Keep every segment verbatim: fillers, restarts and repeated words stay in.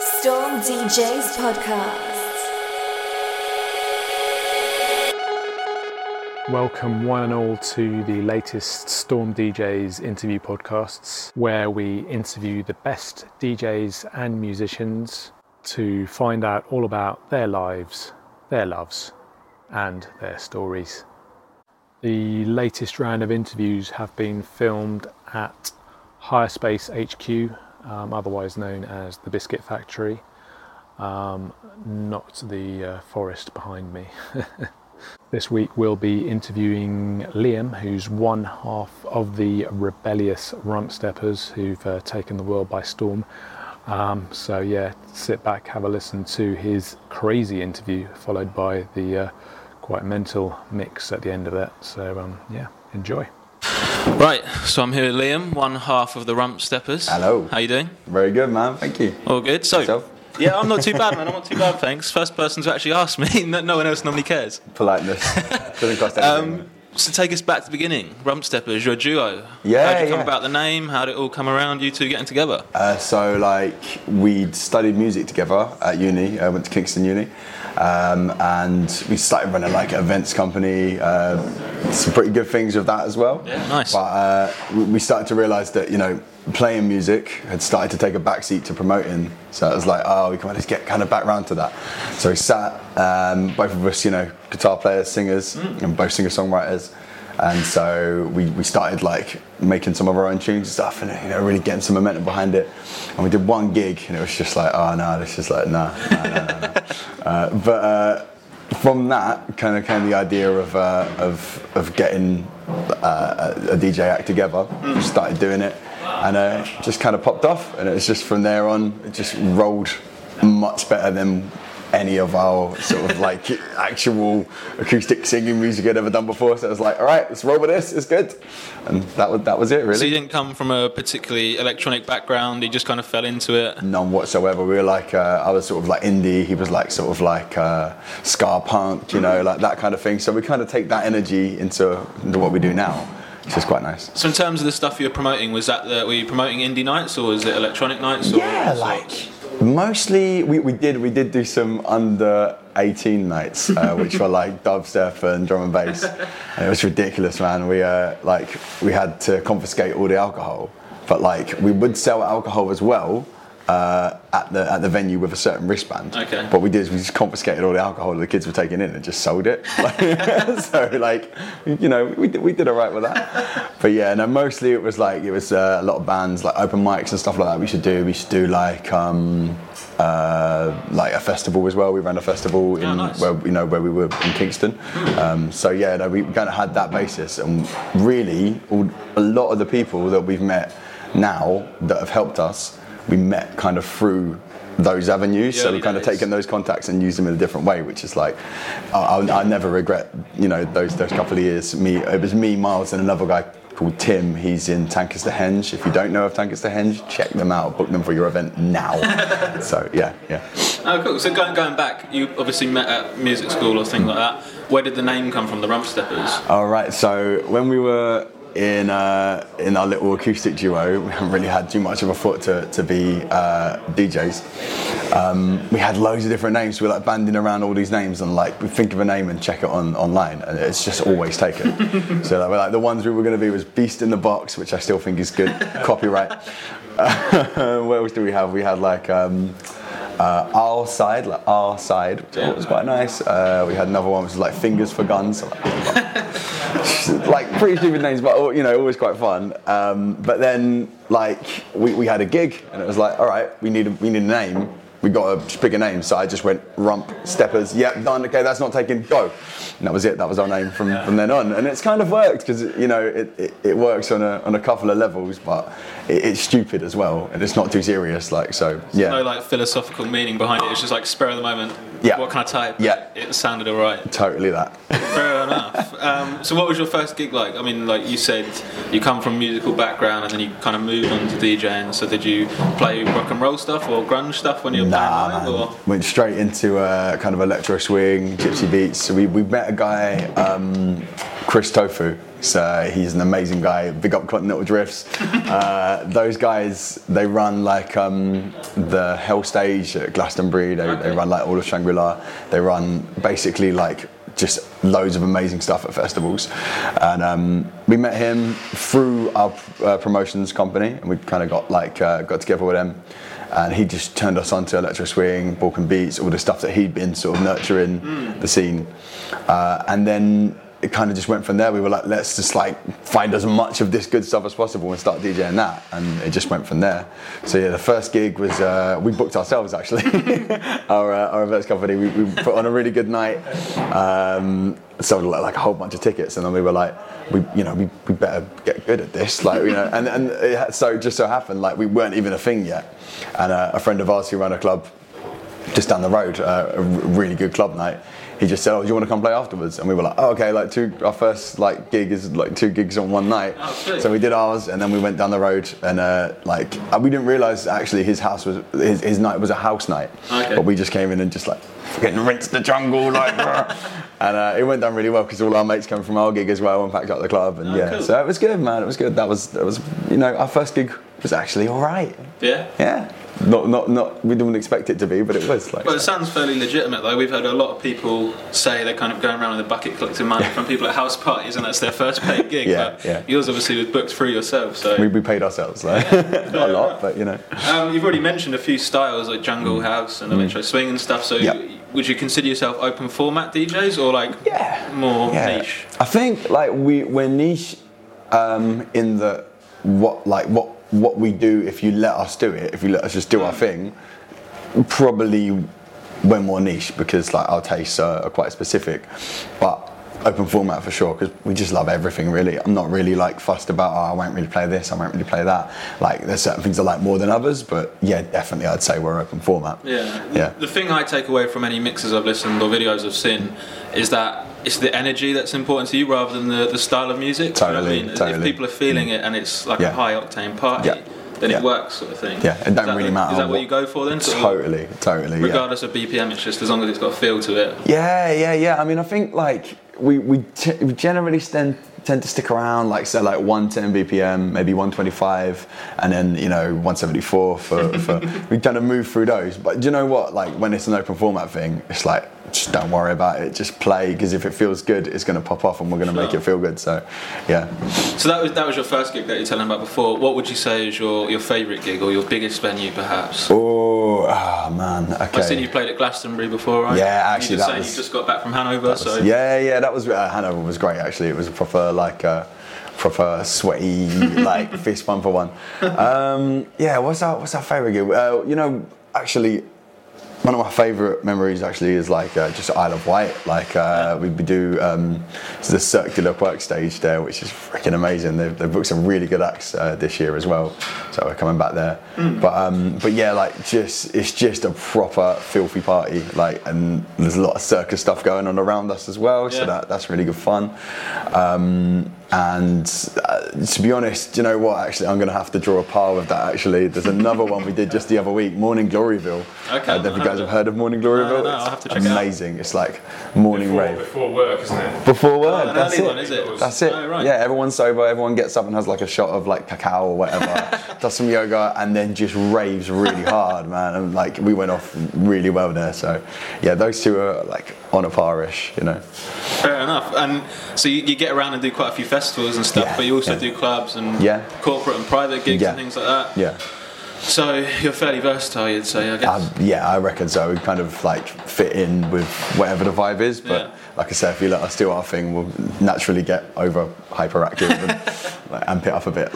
Storm D Js Podcast. Welcome one and all to the latest Storm D Js interview podcasts, where we interview the best D Js and musicians to find out all about their lives, their loves, and their stories. The latest round of interviews have been filmed at Hire Space H Q, um, otherwise known as The Biscuit Factory, um, not the uh, forest behind me. This week we'll be interviewing Liam, who's one half of the rebellious Rumpsteppers who've uh, taken the world by storm. Um, so yeah, sit back, have a listen to his crazy interview, followed by the uh, quite mental mix at the end of that. So um, yeah, enjoy. Right, so I'm here with Liam, one half of the Rumpsteppers. Hello. How you doing? Very good, man. Thank you. All good. So, yourself? Yeah, I'm not too bad, man. I'm not too bad, thanks. First person to actually ask me. No one else normally cares. Politeness. Doesn't cost anything. Um, so take us back to the beginning. Rumpsteppers, your duo. Yeah, How did you come yeah. about the name? How did it all come around, you two getting together? Uh, so, like, we'd studied music together at uni. I went to Kingston Uni. Um, and we started running like an events company, uh, some pretty good things with that as well. Yeah, nice. But uh, we started to realise that, you know, playing music had started to take a backseat to promoting. So it was like, oh, we can just get kind of back round to that. So we sat, um, both of us, you know, guitar players, singers, mm. and both singer-songwriters. And so we, we started like making some of our own tunes and stuff, and you know, really getting some momentum behind it. And we did one gig, and it was just like, oh no, this is like nah, nah, nah, nah, nah. Uh, but uh, from that kind of came the idea of uh, of of getting uh, a D J act together. We started doing it, and uh, it just kind of popped off. And it was just from there on, it just rolled much better than any of our sort of like actual acoustic singing music I'd ever done before. So I was like, all right, let's roll with this, it's good. And that was, that was it, really. So you didn't come from a particularly electronic background, you just kind of fell into it? None whatsoever. We were like, uh, I was sort of like indie, he was like sort of like uh, ska punk, you know, like that kind of thing. So we kind of take that energy into, into what we do now. Which is quite nice. So in terms of the stuff you were promoting, was that the, were you promoting indie nights or was it electronic nights? Or yeah, like... Mostly, we, we did we did do some under eighteen nights, uh, which were like dubstep and drum and bass. And it was ridiculous, man. We uh, like we had to confiscate all the alcohol, but like we would sell alcohol as well uh, at the at the venue with a certain wristband. Okay. What we did is we just confiscated all the alcohol the kids were taking in and just sold it. So like, you know, we did, we did all right with that. But yeah, no, mostly it was like, it was uh, a lot of bands, like open mics and stuff like that we should do. We should do like, um, uh, like a festival as well. We ran a festival in oh, nice. where, you know, where we were in Kingston. Um, so yeah, no, we kind of had that basis. And really, all, a lot of the people that we've met now that have helped us, we met kind of through those avenues. Yeah, so we've kind of taken those contacts and used them in a different way, which is like, I'll, I'll never regret, you know, those those couple of years. Me, it was me, Miles, and another guy called Tim. He's in Tankers the Henge. If you don't know of Tankers the Henge, check them out. Book them for your event now. So yeah, yeah. Oh, cool. So going going back, you obviously met at music school or things like that. Where did the name come from, the Rumpsteppers? All right. So when we were in uh, in our little acoustic duo, we haven't really had too much of a foot to, to be uh, D Js. Um, we had loads of different names. We were like banding around all these names, and like we think of a name and check it on online, and it's just always taken. So like, we're like the ones we were going to be was Beast in the Box, which I still think is good. Copyright. Uh, what else do we have? We had like um, uh, Our Side, like Our Side, which I thought was quite nice. Uh, we had another one which was like Fingers for Guns. So, like, like pretty stupid names, but you know, always quite fun. Um, but then like we, we had a gig, and it was like, all right, we need a, we need a name. We got to pick a name, so I just went Rumpsteppers. Yep, done. Okay, that's not taken. Go, and that was it. That was our name from, yeah. from then on, and it's kind of worked because you know it, it, it works on a on a couple of levels, but it, it's stupid as well, and it's not too serious. Like so, yeah. There's no like philosophical meaning behind it. It's just like spur of the moment. Yeah. What can I type? Yeah. It sounded all right. Totally that. Fair enough. Um, so what was your first gig like? I mean, like you said, you come from a musical background, and then you kind of moved on to DJing. So did you play rock and roll stuff or grunge stuff when you? Nah, man. Went straight into uh, kind of electro swing, gypsy beats. So we, we met a guy, um, Chris Tofu, So he's an amazing guy. Big up Continental Drifts. Uh, those guys, they run like um, the Hell Stage at Glastonbury. They, okay. they run like all of Shangri-La. They run basically like just loads of amazing stuff at festivals. And um, we met him through our uh, promotions company, and we kind of got like uh, got together with him. And he just turned us on to Electro Swing, Balkan Beats, all the stuff that he'd been sort of nurturing mm. the scene. Uh, and then it kind of just went from there. We were like, let's just like find as much of this good stuff as possible and start DJing that. And it just went from there. So yeah, the first gig was, uh, we booked ourselves actually. our, uh, our events company, we, we put on a really good night. Um, sold like a whole bunch of tickets, and then we were like, we, you know, we, we better get good at this, like, you know, and, and it, so it just so happened, like, we weren't even a thing yet. And uh, a friend of ours who ran a club just down the road, uh, a really good club night, he just said, oh, do you want to come play afterwards? And we were like, oh, okay, like two, our first like gig is like two gigs on one night. Oh, so we did ours, and then we went down the road, and uh, like, we didn't realize actually his house was, his, his night was a house night. Okay. But we just came in and just like, getting rinsed the jungle, like, and uh, it went down really well because all our mates came from our gig as well and packed up the club, and oh, yeah, cool. So it was good, man. It was good. That was, that was, you know, our first gig was actually all right. Yeah. Yeah. Not, not, not. We didn't expect it to be, but it was. Like, well, it sounds fairly legitimate, though. We've heard a lot of people say they're kind of going around with a bucket collecting money yeah. from people at house parties, and that's their first paid gig. yeah, but yeah. Yours obviously was booked through yourself, so we, we paid ourselves. Like. Yeah, not a lot, right. But you know. Um, you've already mentioned a few styles like jungle house and electro mm. swing and stuff. So, yep. Would you consider yourself open format D Js or like yeah. more yeah. niche? I think like we we're niche um, in the what like what. what we do. If you let us do it, if you let us just do our thing, probably we're more niche because like our tastes are, are quite specific, but open format for sure, because we just love everything really. I'm not really like fussed about, oh, I won't really play this, I won't really play that. Like there's certain things I like more than others, but yeah, definitely I'd say we're open format. Yeah. yeah. The thing I take away from any mixes I've listened or videos I've seen is that it's the energy that's important to you rather than the, the style of music. Totally, you know what I mean? Totally. If people are feeling it and it's like yeah. a high octane party, yeah. then yeah. it works, sort of thing. Yeah, it don't really the, matter. Is that what, what you go for then? Sort totally, of, totally. Regardless yeah. of B P M, it's just as long as it's got a feel to it. Yeah, yeah, yeah. I mean, I think like we we, t- we generally tend tend to stick around like say like one ten B P M, maybe one twenty-five, and then you know one seventy-four for, for we kind of move through those. But do you know what? Like when it's an open format thing, it's like, just don't worry about it, just play, because if it feels good it's going to pop off and we're going to sure. make it feel good. So yeah, so that was that was your first gig that you were telling about before. What would you say is your, your favourite gig or your biggest venue perhaps? Oh, oh man, okay, I've seen you played at Glastonbury before, right? Yeah, actually you just that was, you just got back from Hanover was, so yeah yeah that was uh, Hanover was great actually. It was a proper like uh, proper sweaty like fist bump for one. Um, yeah, what's our what's our favourite gig? Uh, you know, actually one of my favourite memories actually is like uh, just Isle of Wight. Like uh, we do um, the Cirque du Loup stage there, which is freaking amazing. They've, they've booked some really good acts uh, this year as well, so we're coming back there. Mm. But um, but yeah, like just it's just a proper filthy party. Like, and there's a lot of circus stuff going on around us as well, yeah. so that that's really good fun. Um, and uh, to be honest, do you know what, actually I'm going to have to draw a pile of that actually. There's another one we did just the other week, Morning Gloryville. Okay. Uh, if you guys have heard of Morning Gloryville, no, no, no, I'll have to check it out. Amazing. It's like morning before, rave. Before work, isn't it? Before work, oh, that's, it. One, is it? that's it. That's oh, right. it. Yeah, everyone's sober, everyone gets up and has like a shot of like cacao or whatever, does some yoga and then just raves really hard, man. And like we went off really well there, so yeah, those two are like on a par-ish, you know. Fair enough. And so you, you get around and do quite a few festivals and stuff, yeah, but you also yeah. do clubs and yeah. corporate and private gigs yeah. and things like that. Yeah. So you're fairly versatile, you'd say, I guess. Um, yeah, I reckon so. We kind of like fit in with whatever the vibe is, but yeah. like I said, if you let us do our thing, we'll naturally get over hyperactive and like, amp it up a bit.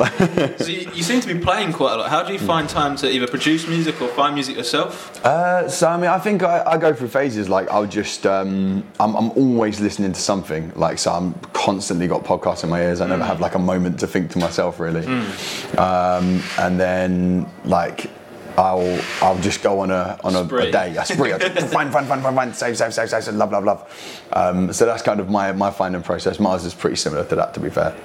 So you, you seem to be playing quite a lot. How do you find time to either produce music or find music yourself? Uh, so I mean, I think I, I go through phases. Like I'll just, um, I'm, I'm always listening to something. Like so, I'm constantly got podcasts in my ears. I never mm. have like a moment to think to myself really. Mm. Um, and then. Like I'll I'll just go on a on a, a day a spree. Find find find find find save save save save love love love. Um, so that's kind of my my finding process. Mars is pretty similar to that, to be fair.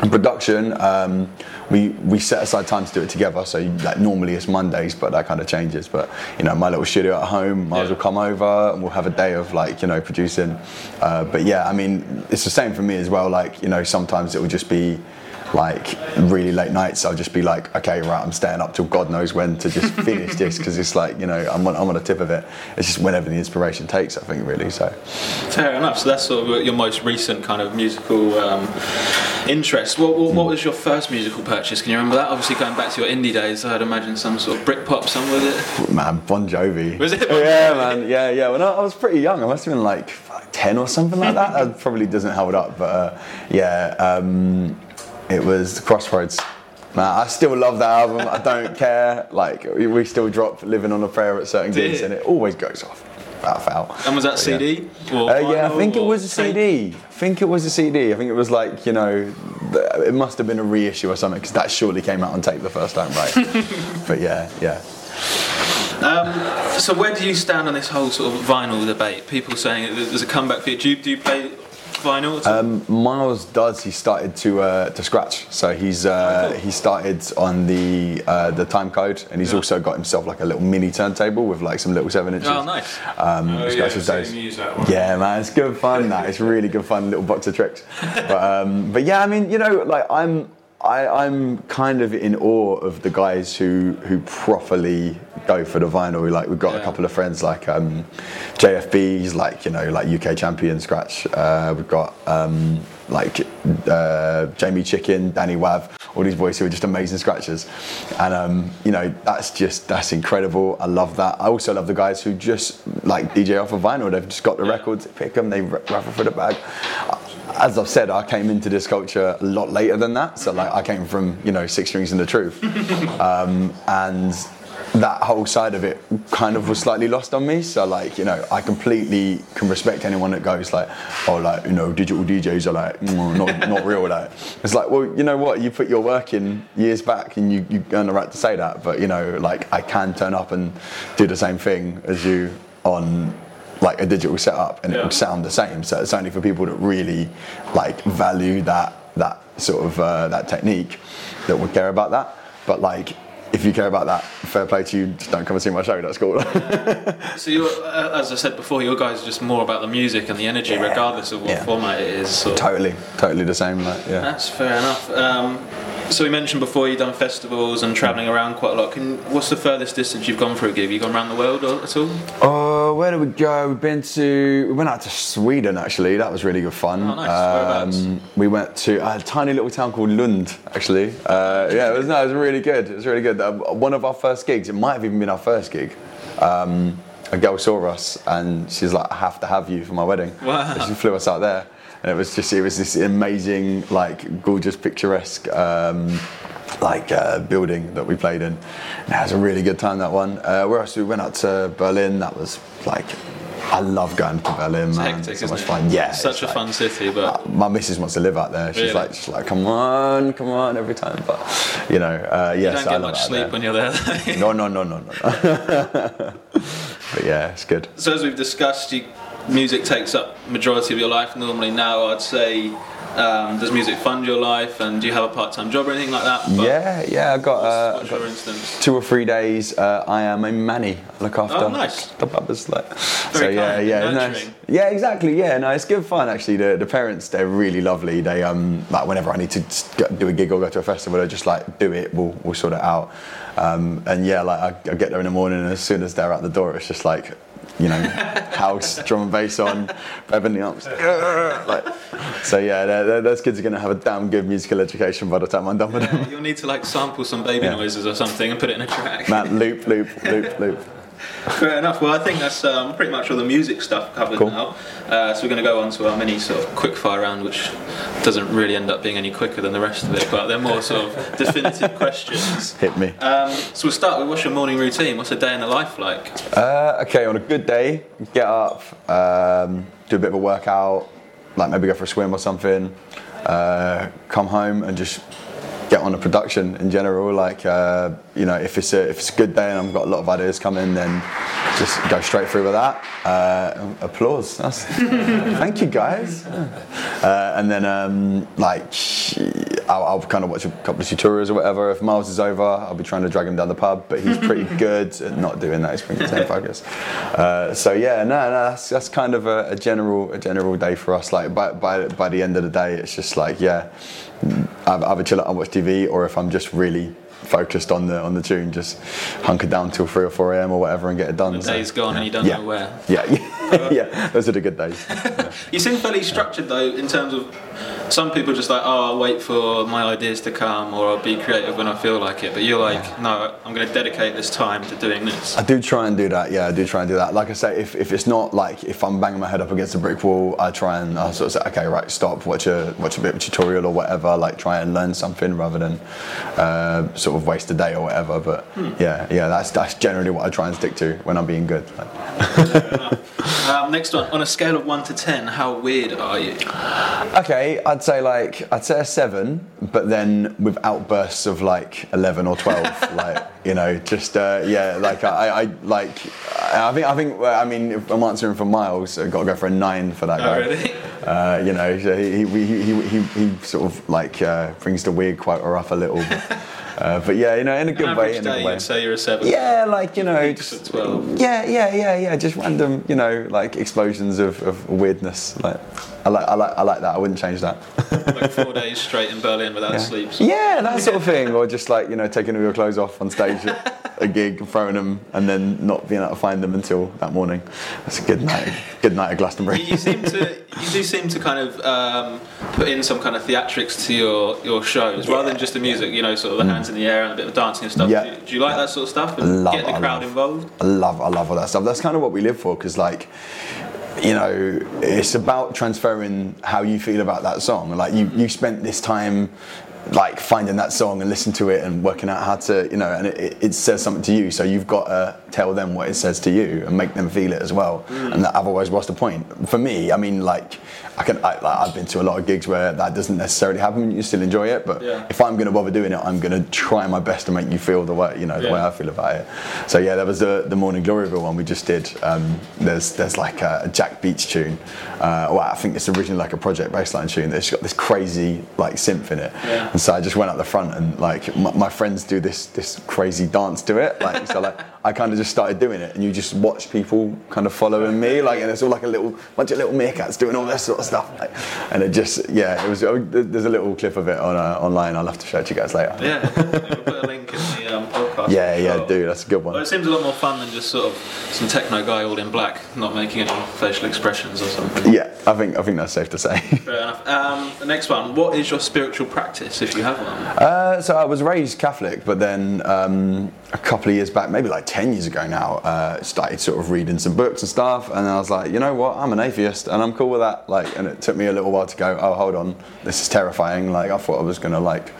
And production, um, we we set aside time to do it together. So like normally it's Mondays, but that kind of changes. But you know, my little studio at home, Miles yeah. will come over and we'll have a day of like you know producing. Uh, but yeah, I mean it's the same for me as well. Like you know sometimes it will just be like really late nights. I'll just be like, okay, right, I'm staying up till God knows when to just finish this because it's like you know I'm on I'm on a tip of it. It's just whenever the inspiration takes, I think, really. So fair enough. So that's sort of your most recent kind of musical um, interest. What, what, what was your first musical purchase? Can you remember that? Obviously, going back to your indie days, I'd imagine some sort of Britpop song, was it? Man, Bon Jovi. Was it? Yeah, man. Yeah, yeah. When I, I was pretty young, I must have been like ten or something like that. That probably doesn't hold up, but uh, yeah, um, it was Crossroads. Nah, I still love that album. I don't care. Like we still drop "Living on a Prayer" at certain gigs, and it always goes off. Out. And was that but, C D? Yeah, or uh, yeah I think or it was a CD. I think it was a CD. I think it was like, you know, it must have been a reissue or something because that surely came out on tape the first time, right? But yeah, yeah. Um, so where do you stand on this whole sort of vinyl debate? People saying there's a comeback for you. Do you, do you play vinyl? Um, Miles does. He started to uh, to scratch. So he's uh, oh, cool. he started on the uh, the time code, and he's yeah. also got himself like a little mini turntable with like some little seven inches. Oh, nice. Um, oh, yeah, days. yeah, man, it's good fun. That it's really good fun. Little box of tricks. But um, but yeah, I mean, you know, like I'm I, I'm kind of in awe of the guys who who properly go for the vinyl. Like we've got yeah. a couple of friends like um, J F B's, like you know, like U K champion scratch. Uh, we've got um, like uh, Jamie Chicken, Danny Wav, all these boys who are just amazing scratchers. And um, you know, that's just that's incredible. I love that. I also love the guys who just like D J off of vinyl. They've just got the yeah. records, they pick them, they raffle for the bag. As I've said, I came into this culture a lot later than that. So like, I came from you know Six Strings and the Truth, um, and that whole side of it kind of was slightly lost on me. So like, you know, I completely can respect anyone that goes like, oh, like, you know, digital D Js are like, mm, not not real, like. It's like, well, you know what, you put your work in years back and you, you earn the right to say that. But you know, like, I can turn up and do the same thing as you on like a digital setup and yeah. it would sound the same. So it's only for people that really like value that that sort of uh, that technique that would care about that. But like, if you care about that, fair play to you, just don't come and see my show, that's cool. So you're, as I said before, your guys are just more about the music and the energy yeah. regardless of what yeah. format it is. Sort of. Totally, totally the same. Like, yeah. That's fair enough. Um, so we mentioned before you've done festivals and travelling around quite a lot. Can, what's the furthest distance you've gone for a gig? Have you gone around the world at all? Oh, uh, where did we go? We've been to, we went out to Sweden actually, that was really good fun. Oh, nice. Um, we went to a tiny little town called Lund actually. Uh, yeah, it was, no, it was really good, it was really good. One of our first gigs, it might have even been our first gig, um, a girl saw us and she's like, I have to have you for my wedding. Wow. So she flew us out there and it was just, it was this amazing, like gorgeous, picturesque um, like uh, building that we played in. And it was a really good time, that one. Uh, where else we went out to Berlin, that was like, I love going to Berlin, it's man. Hectic, it's so much it? fun. Yeah, it's such it's a like, fun city. But my, my missus wants to live out there. She's really? like, she's like, come on, come on, every time. But you know, uh, yes, yeah, so I don't get much sleep there. when you're there. no, no, no, no, no. But yeah, it's good. So as we've discussed, you, music takes up majority of your life normally. Now, I'd say. Um, does music fund your life, and do you have a part-time job or anything like that? But yeah, yeah, I've got, uh, what's, what's I've got instance? two or three days. Uh, I am a manny. I look after oh, nice. the puppets. Like. Very so, yeah, yeah, nice. Yeah, exactly. Yeah, no, it's good fun actually. The, the parents, they're really lovely. They um, like whenever I need to do a gig or go to a festival, they're just like, do it. We'll we'll sort it out. Um, and yeah, like I, I get there in the morning, and as soon as they're out the door, it's just like. You know, house, drum and bass on, Beverly Arms. Like, so yeah, they're, they're, those kids are going to have a damn good musical education by the time I'm done with yeah, them. You'll need to like sample some baby yeah. noises or something and put it in a track. Man, loop, loop, loop, loop. Fair enough. Well, I think that's um, pretty much all the music stuff covered cool. now. Uh, so we're going to go on to our mini sort of quickfire round, which doesn't really end up being any quicker than the rest of it, but they're more sort of definitive questions. Hit me. Um, so we'll start with, what's your morning routine? What's a day in the life like? Uh, okay, on a good day, get up, um, do a bit of a workout, like maybe go for a swim or something, uh, come home and just get on the production in general, like. Uh, you know, if it's a if it's a good day and I've got a lot of ideas coming, then just go straight through with that. Uh, applause. That's, thank you guys. Uh, and then um, like I'll, I'll kind of watch a couple of tutorials or whatever. If Miles is over, I'll be trying to drag him down the pub, but he's pretty good at not doing that. He's pretty good at focus. Uh, so yeah, no, no, that's that's kind of a, a general a general day for us. Like by by by the end of the day, it's just like yeah, I've I've a chill out and watch T V, or if I'm just really focused on the on the tune, just hunker down till three or four a m or whatever and get it done. The day's so, gone yeah. and you don't yeah. know where. Yeah, yeah, yeah. Those are the good days. Yeah. You seem fairly structured though, in terms of some people just like, oh, I'll wait for my ideas to come, or I'll be creative when I feel like it. But you're like, yeah. no, I'm going to dedicate this time to doing this. I do try and do that. Yeah, I do try and do that. Like I say, if, if it's not like if I'm banging my head up against a brick wall, I try and I sort of say, okay, right, stop, watch a watch a bit of a tutorial or whatever. Like try and learn something rather than uh, sort of. Of waste a day or whatever, but hmm. yeah, yeah, that's that's generally what I try and stick to when I'm being good. um, next one, on a scale of one to ten, how weird are you? Okay, I'd say like I'd say a seven, but then with outbursts of like eleven or twelve, like you know, just uh, yeah, like I, I like I think I think I mean if I'm answering for Miles, I've got to go for a nine for that oh, guy. Really? Uh, you know, he he, he he he sort of like uh, brings the weird quite or up a little. Uh, but yeah, you know, in a good way, in a good way. You'd say you're a seven. Yeah, like you know, just yeah, yeah, yeah, yeah, just random, you know, like explosions of, of weirdness. Like, I like, I like, I like that. I wouldn't change that. Like four days straight in Berlin without yeah. sleep. So. Yeah, that sort of thing, or just like you know, taking all your clothes off on stage at a gig and throwing them, and then not being able to find them until that morning. That's a good night. Good night at Glastonbury. You seem to, you do seem to kind of um, put in some kind of theatrics to your your shows, yeah. rather than just the music. You know, sort of the mm. hands in the air and a bit of dancing and stuff. Yeah. Do, you, do you like yeah. that sort of stuff and love, getting the I crowd love, involved? I love, I love all that stuff. That's kind of what we live for, because like, you know, it's about transferring how you feel about that song. Like you, you spent this time like finding that song and listening to it and working out how to, you know, and it, it says something to you, so you've got to tell them what it says to you and make them feel it as well. Mm. And that, otherwise, what's the point? For me, I mean, like, I can, I, like, I've been to a lot of gigs where that doesn't necessarily happen. You still enjoy it, but yeah. if I'm going to bother doing it, I'm going to try my best to make you feel the way, you know, the yeah. way I feel about it. So yeah, there was the the Morning Gloryville one we just did. Um, there's there's like a, a Jack Beach tune. Uh, well, I think it's originally like a Project Baseline tune that's got this crazy like synth in it. Yeah. And so I just went up the front and like my, my friends do this this crazy dance to it. Like so like I kind of just started doing it, and you just watch people kind of following me. Like and it's all like a little bunch of little meerkats doing all this sort of stuff, like, and it just yeah it was there's a little clip of it on uh, online. I'll have to show it to you guys later. Yeah, we'll put a link in the um, podcast. Yeah, yeah, well. Dude, that's a good one. Well, it seems a lot more fun than just sort of some techno guy all in black, not making any facial expressions or something. Yeah, I think I think that's safe to say. Fair enough. Um, the next one, what is your spiritual practice if you have one? Uh, so I was raised Catholic, but then um, a couple of years back, maybe like ten years ago now, uh, started sort of reading some books and stuff, and I was like, you know what, I'm an atheist, and I'm cool with that. Like. And it took me a little while to go, oh, hold on, this is terrifying. Like, I thought I was going to, like,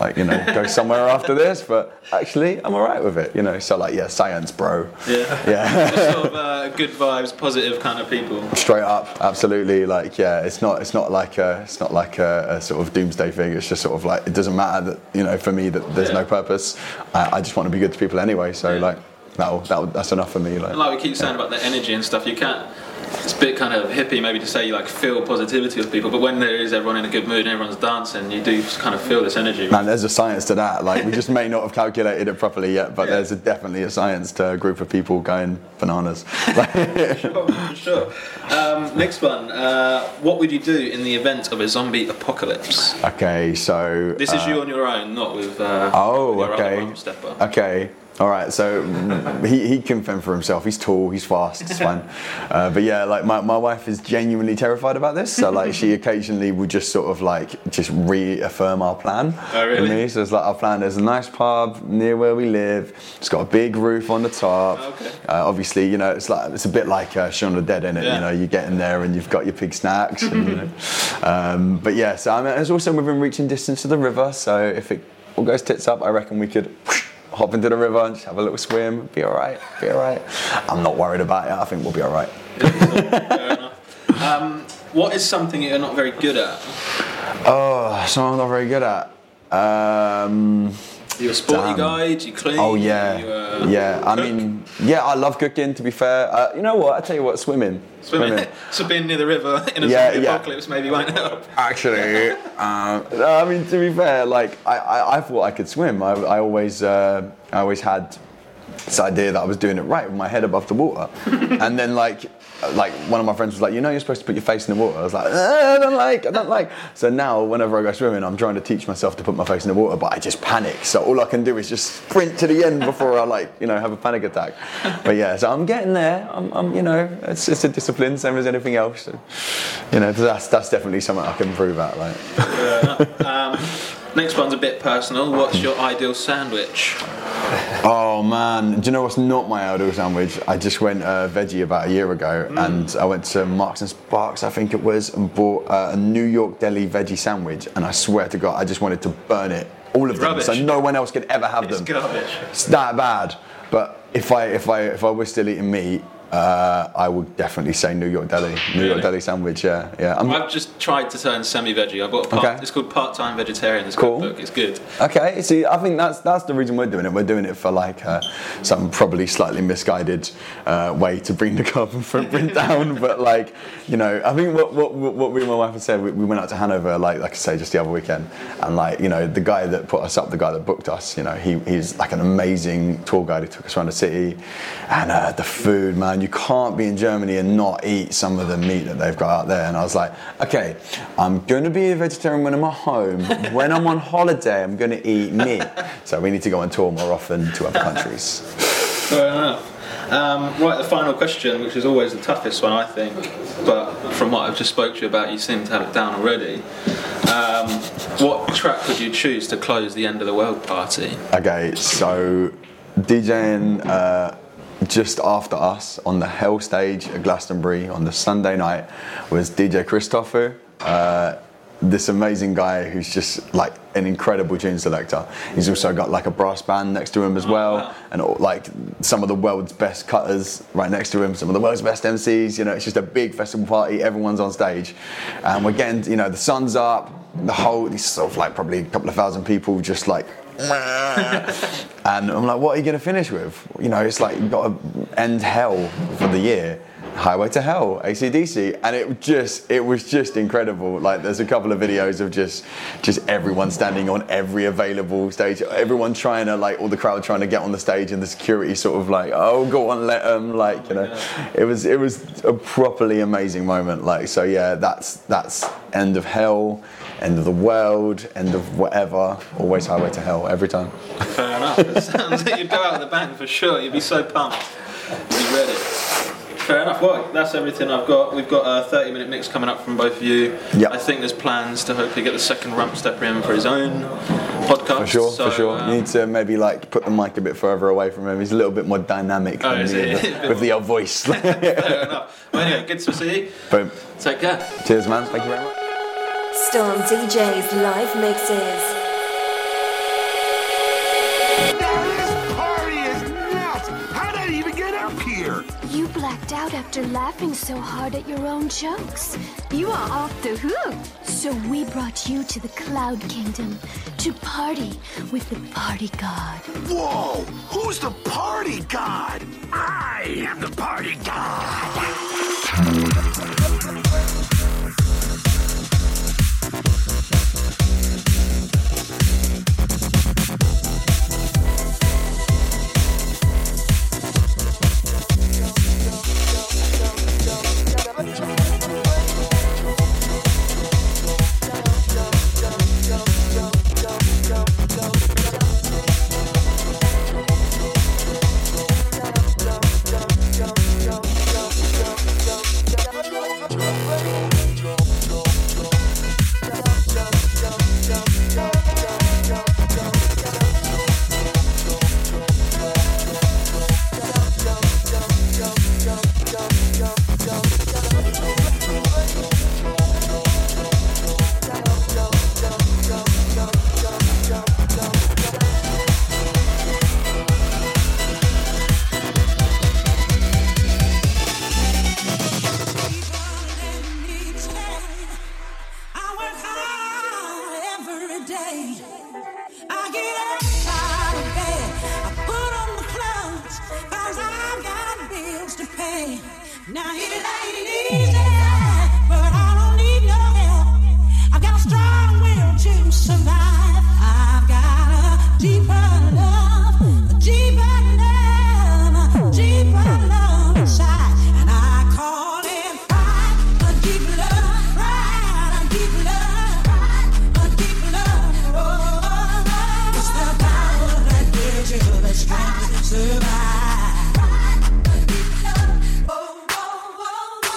like you know, go somewhere after this, but actually, I'm all right with it, you know. So, like, yeah, science, bro. Yeah. Yeah. Just sort of uh, good vibes, positive kind of people. Straight up, absolutely. Like, yeah, it's not it's not like a, it's not like a, a sort of doomsday thing. It's just sort of like, it doesn't matter that, you know, for me, that there's yeah. no purpose. I, I just want to be good to people anyway. So, yeah. like, that'll, that'll, that's enough for me. Like, and like we keep saying yeah. about the energy and stuff, you can't. It's a bit kind of hippie maybe to say you like feel positivity with people, but when there is everyone in a good mood and everyone's dancing, you do kind of feel this energy. Man, there's a science to that. Like we just may not have calculated it properly yet, but yeah. there's a, definitely a science to a group of people going bananas. sure, sure. Um, next one. Uh, what would you do in the event of a zombie apocalypse? Okay, so... This is uh, you on your own, not with, uh, oh, with your okay. other Rumpstepper. Okay. All right, so he, he can fend for himself. He's tall, he's fast, it's fine. Uh, but yeah, like my, my wife is genuinely terrified about this. So like she occasionally would just sort of like just reaffirm our plan. Oh really? Me. So it's like our plan, there's a nice pub near where we live. It's got a big roof on the top. Oh, okay. Uh, obviously, you know, it's like it's a bit like uh, Shaun of the Dead, innit? Yeah. You know, you get in there and you've got your pig snacks. And, you know. um, but yeah, so I mean, it's also within reaching distance to the river. So if it all goes tits up, I reckon we could... hop into the river and just have a little swim. Be all right. Be all right. I'm not worried about it. I think we'll be all right. Fair enough. Um, what is something you're not very good at? Oh, something I'm not very good at. Um, You were a sporty guy, you clean? Oh yeah, you, uh, yeah. I cook? mean, yeah, I love cooking, to be fair. Uh, you know what, I tell you what, swimming. Swimming. swimming. So being near the river in a yeah, zombie yeah. apocalypse maybe won't help. Actually, um, no, I mean, to be fair, like, I, I, I thought I could swim. I, I always, uh, I always had this idea that I was doing it right with my head above the water. And then like, like one of my friends was like, you know, you're supposed to put your face in the water. I was like, ah, I don't like, I don't like. So now whenever I go swimming, I'm trying to teach myself to put my face in the water, but I just panic. So all I can do is just sprint to the end before I like, you know, have a panic attack. But yeah, so I'm getting there. I'm, I'm you know, it's it's a discipline, same as anything else. So, you know, that's that's definitely something I can improve at. Like. Uh, um, next one's a bit personal. What's your ideal sandwich? Oh man, do you know what's not my ideal sandwich? I just went uh, veggie about a year ago, mm. and I went to Marks and Sparks, I think it was, and bought uh, a New York Deli veggie sandwich, and I swear to God, I just wanted to burn it, all of it's them, rubbish. So no one else could ever have it's them. It's garbage. It's that bad. But if I if I if I was still eating meat, uh, I would definitely say New York Deli, New really? York Deli sandwich. Yeah, yeah. I'm I've just tried to turn semi-veggie. I bought a part, okay. It's called Part-Time Vegetarian. It's cool. Book. It's good. Okay. See, I think that's that's the reason we're doing it. We're doing it for like uh, some probably slightly misguided uh, way to bring the carbon footprint down. But like, you know, I think what what what we and my wife had said. We, we went out to Hanover, like like I say, just the other weekend, and like you know, the guy that put us up, the guy that booked us, you know, he he's like an amazing tour guide who took us around the city, and uh, the food, man. You can't be in Germany and not eat some of the meat that they've got out there. And I was like, okay, I'm going to be a vegetarian when I'm at home. When I'm on holiday, I'm going to eat meat. So we need to go on tour more often to other countries. Fair enough. Um, right, the final question, which is always the toughest one, I think. But from what I've just spoke to you about, you seem to have it down already. Um, what track would you choose to close the End of the World party? Okay, so DJing... Uh, Just after us on the Hell Stage at Glastonbury on the Sunday night was D J Christopher, uh, this amazing guy who's just like an incredible tune selector. He's also got like a brass band next to him as well, oh, wow. and all, like some of the world's best cutters right next to him, some of the world's best M Cs. You know, it's just a big festival party. Everyone's on stage, and we're getting, you know, the sun's up. The whole, this sort of like probably a couple of thousand people just like. And I'm like, what are you going to finish with? You know, it's like you've got to end hell for the year. Highway to Hell, A C D C, and it just it was just incredible. Like there's a couple of videos of just just everyone standing on every available stage, everyone trying to like all the crowd trying to get on the stage, and the security sort of like, oh, go on, let them, like, you know. Yeah. It was it was a properly amazing moment. Like, so yeah, that's that's End of Hell, End of the World, End of whatever. Always Highway to Hell every time. Fair enough. It sounds like you'd go out of the bank for sure. You'd be so pumped. You'd be ready. Fair enough. Well, that's everything I've got. We've got a thirty-minute mix coming up from both of you. Yep. I think there's plans to hopefully get the second Rumpstepper in for his own podcast. For sure, so, for sure. Um, you need to maybe like put the mic a bit further away from him. He's a little bit more dynamic oh, is he? The, with the old voice. Fair enough. Well, anyway, good to see you. Boom. Take care. Cheers, man. Thank you very much. Storm D Js live mixes. Blacked out after laughing so hard at your own jokes. You are off the hook. So we brought you to the Cloud Kingdom to party with the Party God. Whoa! Who's the Party God? I am the Party God! Survive. Ride the deep love. Oh, oh, oh.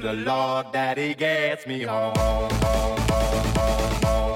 to the Lord that he gets me home, home, home, home, home, home.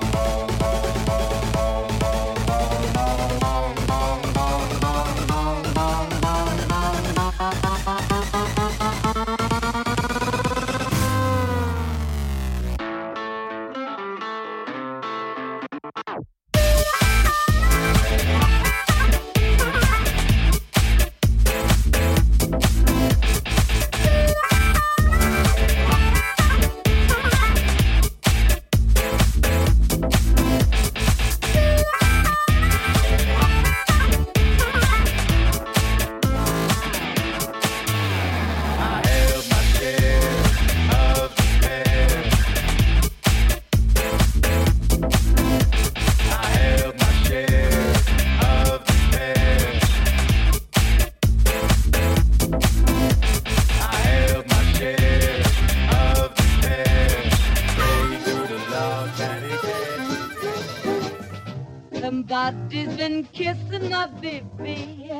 Somebody's been kissing my baby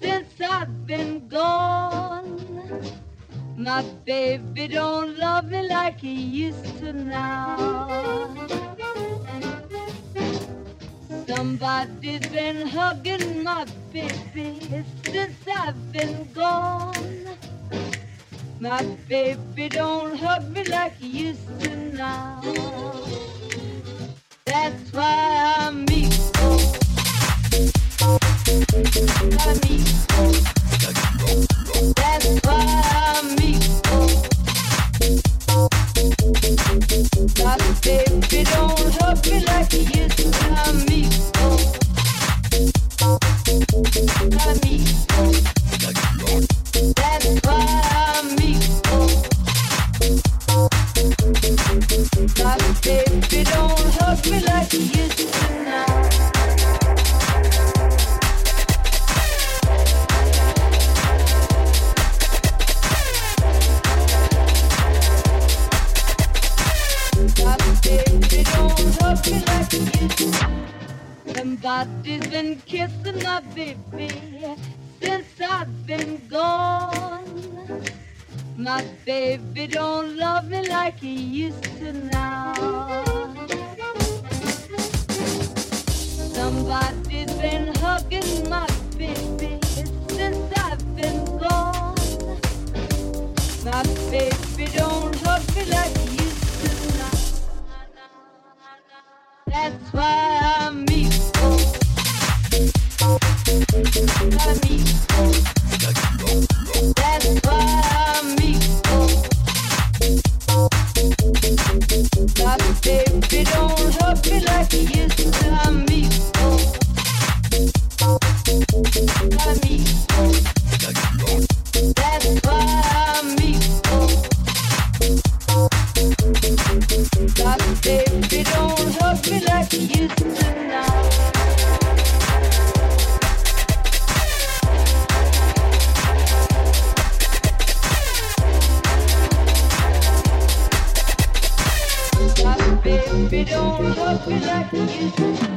since I've been gone. My baby don't love me like he used to now. Somebody's been hugging my baby since I've been gone. My baby don't hug me like he used to now. That's why I'm me. I'm me. That's why I'm me. My baby don't hug me like he used to. I'm me. I'm me. That's why I'm me. My baby don't hug me like he used to now. Somebody's been kissing my baby since I've been gone. My baby don't love me like he used to now. Somebody's been hugging my baby since I've been gone. My baby don't hug me like he used to now. That's why I'm me. I'm me. That's why I'm me. My baby don't hug me like he used to. I'm me. I'm me. That's why I'm me. My baby don't hug me like he used to now. Baby, don't hug me like you used to.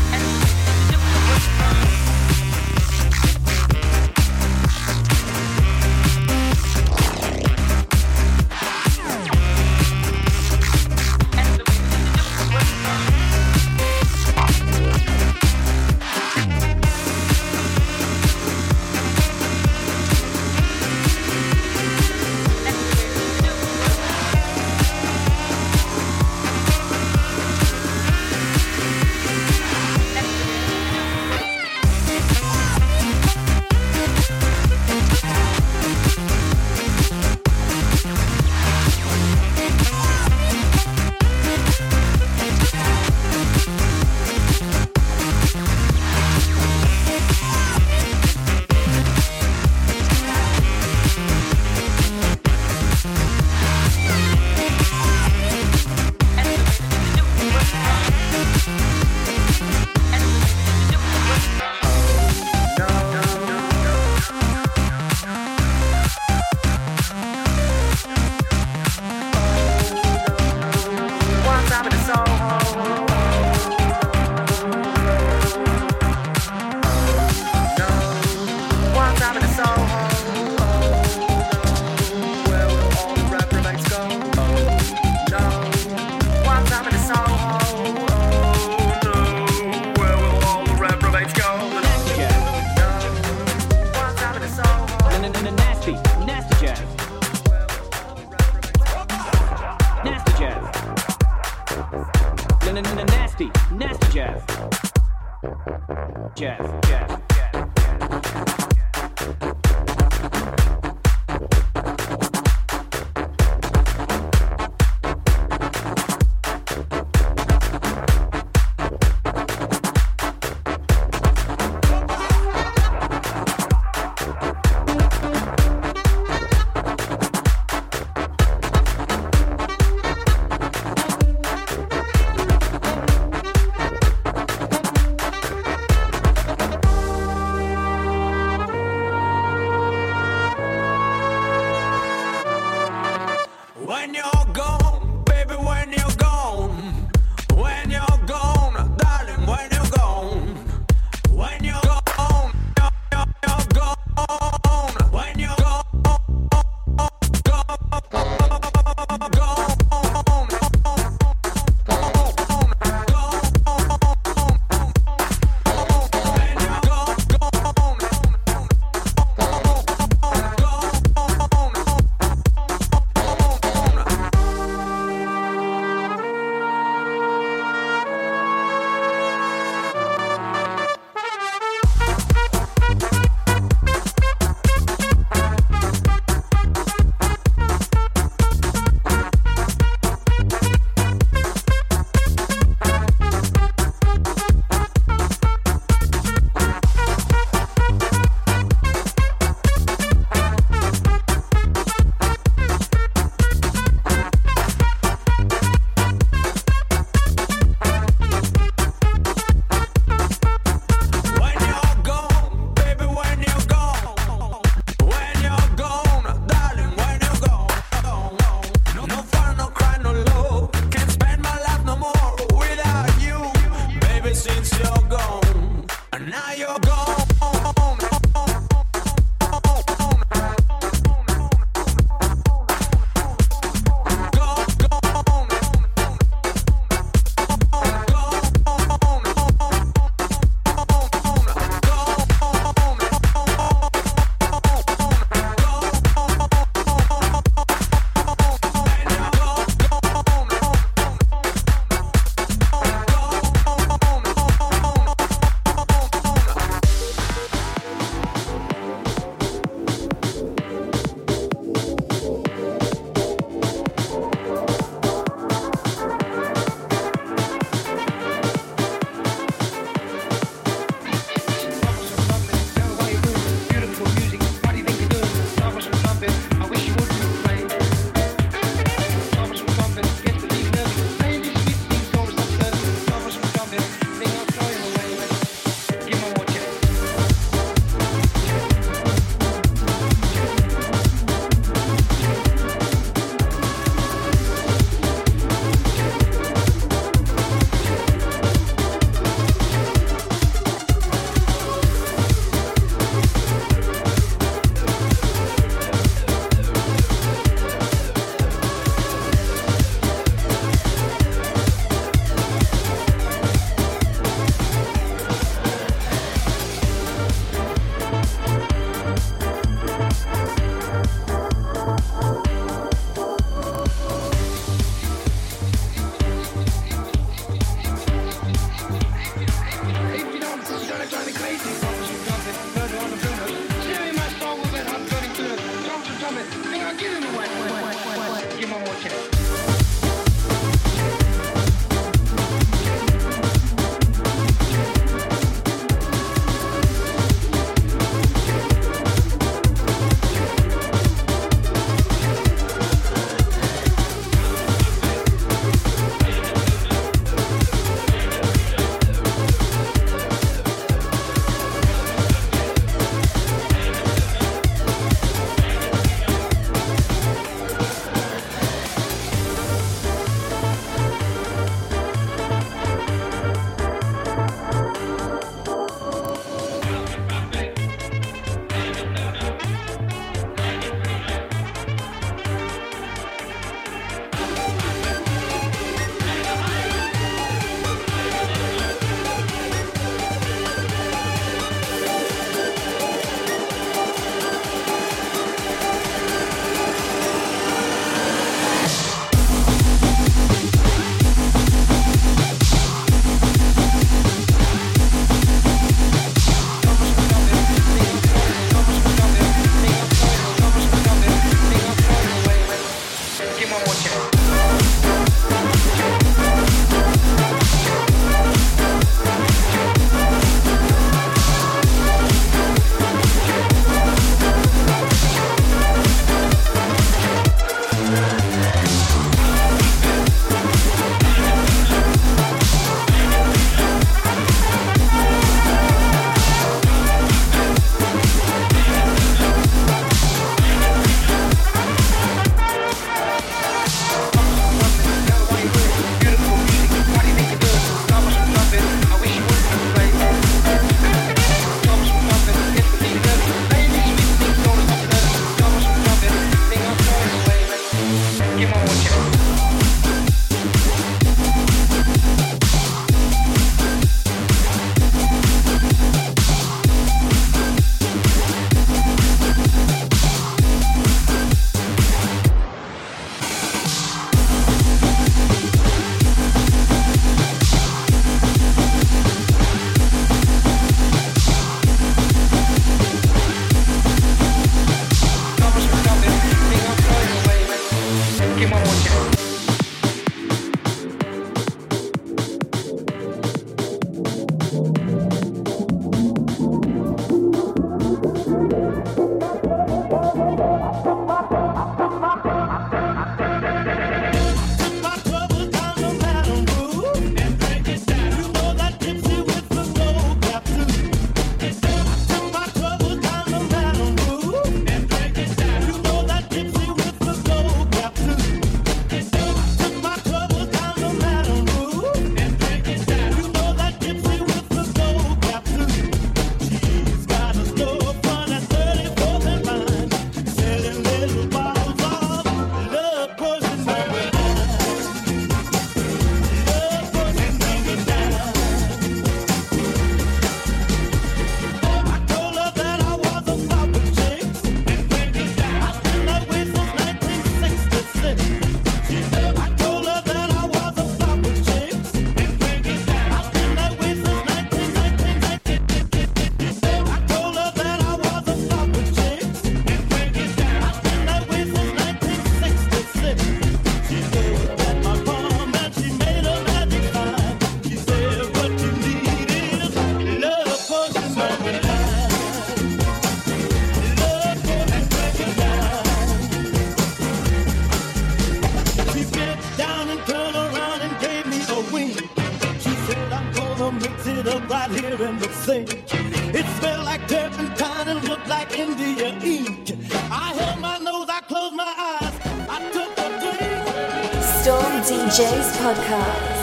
Storm D Js Podcast.